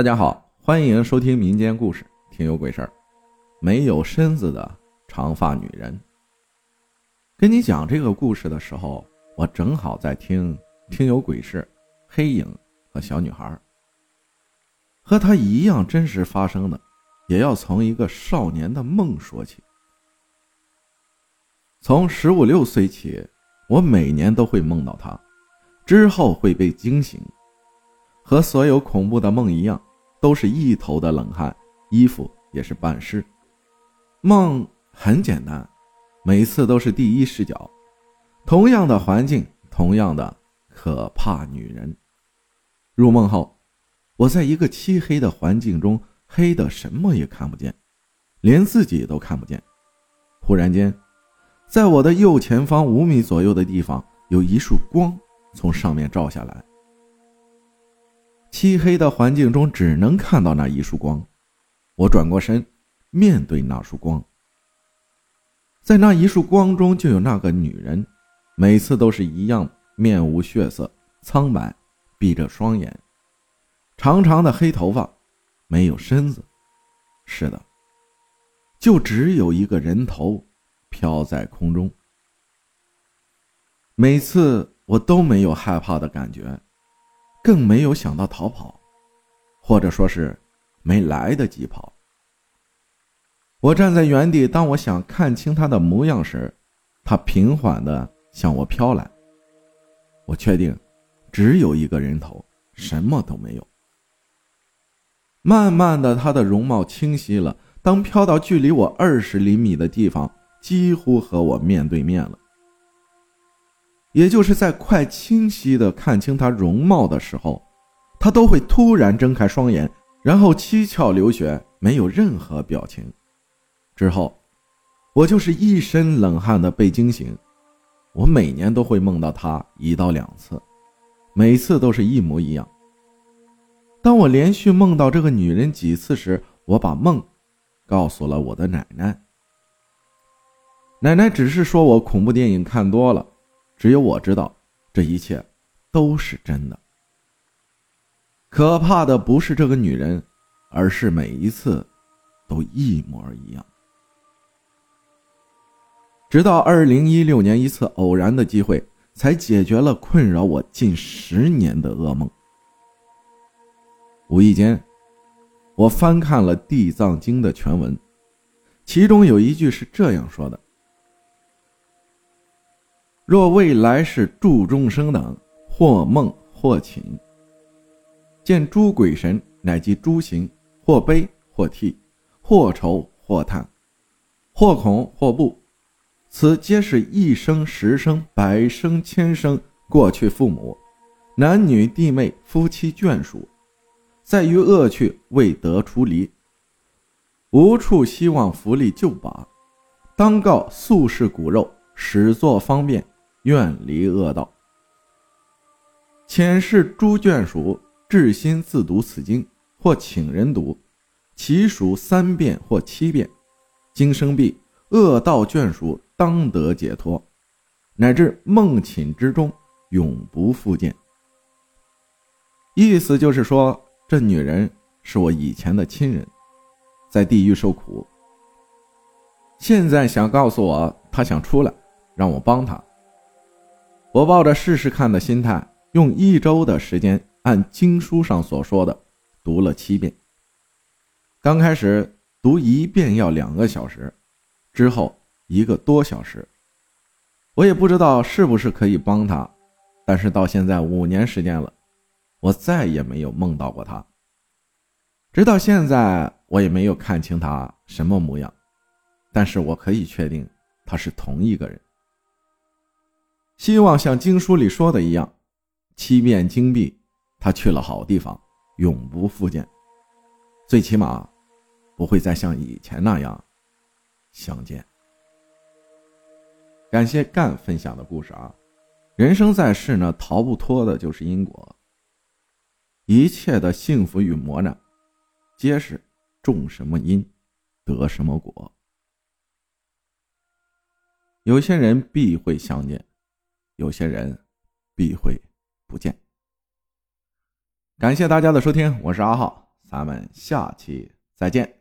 大家好，欢迎收听民间故事，听有鬼事儿。没有身子的长发女人。跟你讲这个故事的时候，我正好在听有鬼事、黑影和小女孩，和她一样真实发生的，也要从一个少年的梦说起。从15、16岁起，我每年都会梦到她，之后会被惊醒。和所有恐怖的梦一样，都是一头的冷汗，衣服也是半湿。梦很简单，每次都是第一视角，同样的环境，同样的可怕女人。入梦后，我在一个漆黑的环境中，黑的什么也看不见，连自己都看不见。忽然间，在我的右前方5米左右的地方，有一束光从上面照下来。漆黑的环境中只能看到那一束光，我转过身，面对那束光。在那一束光中就有那个女人，每次都是一样，面无血色，苍白，闭着双眼，长长的黑头发，没有身子。是的，就只有一个人头飘在空中。每次我都没有害怕的感觉，更没有想到逃跑，或者说是没来得及跑。我站在原地，当我想看清他的模样时，他平缓地向我飘来。我确定只有一个人头，什么都没有。慢慢的，他的容貌清晰了，当飘到距离我20厘米的地方，几乎和我面对面了。也就是在快清晰地看清他容貌的时候，他都会突然睁开双眼，然后七窍流血，没有任何表情。之后我就是一身冷汗的被惊醒。我每年都会梦到他1到2次，每次都是一模一样。当我连续梦到这个女人几次时，我把梦告诉了我的奶奶。奶奶只是说我恐怖电影看多了，只有我知道，这一切都是真的。可怕的不是这个女人，而是每一次都一模一样。直到2016年一次偶然的机会，才解决了困扰我近10年的噩梦。无意间，我翻看了《地藏经》的全文，其中有一句是这样说的：若未来世助众生等，或梦或寝，见诸鬼神乃及诸行，或悲或涕，或愁或叹，或恐或怖，此皆是1生10生100生1000生过去父母男女弟妹夫妻眷属，在于恶趣未得出离，无处希望福利就把，当告素食骨肉，始作方便，愿离恶道。前世诸眷属至心自读此经，或请人读，其属3遍或7遍，今生毕，恶道眷属当得解脱，乃至梦寝之中，永不复见。意思就是说，这女人是我以前的亲人，在地狱受苦，现在想告诉我她想出来，让我帮他。我抱着试试看的心态，用1周的时间按经书上所说的读了7遍。刚开始读1遍要2个小时，之后1个多小时。我也不知道是不是可以帮他，但是到现在5年时间了，我再也没有梦到过他。直到现在我也没有看清他什么模样，但是我可以确定他是同一个人。希望像经书里说的一样，7遍经毕，他去了好地方，永不复见，最起码不会再像以前那样相见。感谢干分享的故事啊！人生在世呢，逃不脱的就是因果，一切的幸福与磨难，皆是种什么因，得什么果。有些人必会相见，有些人必会不见。感谢大家的收听，我是阿浩，咱们下期再见。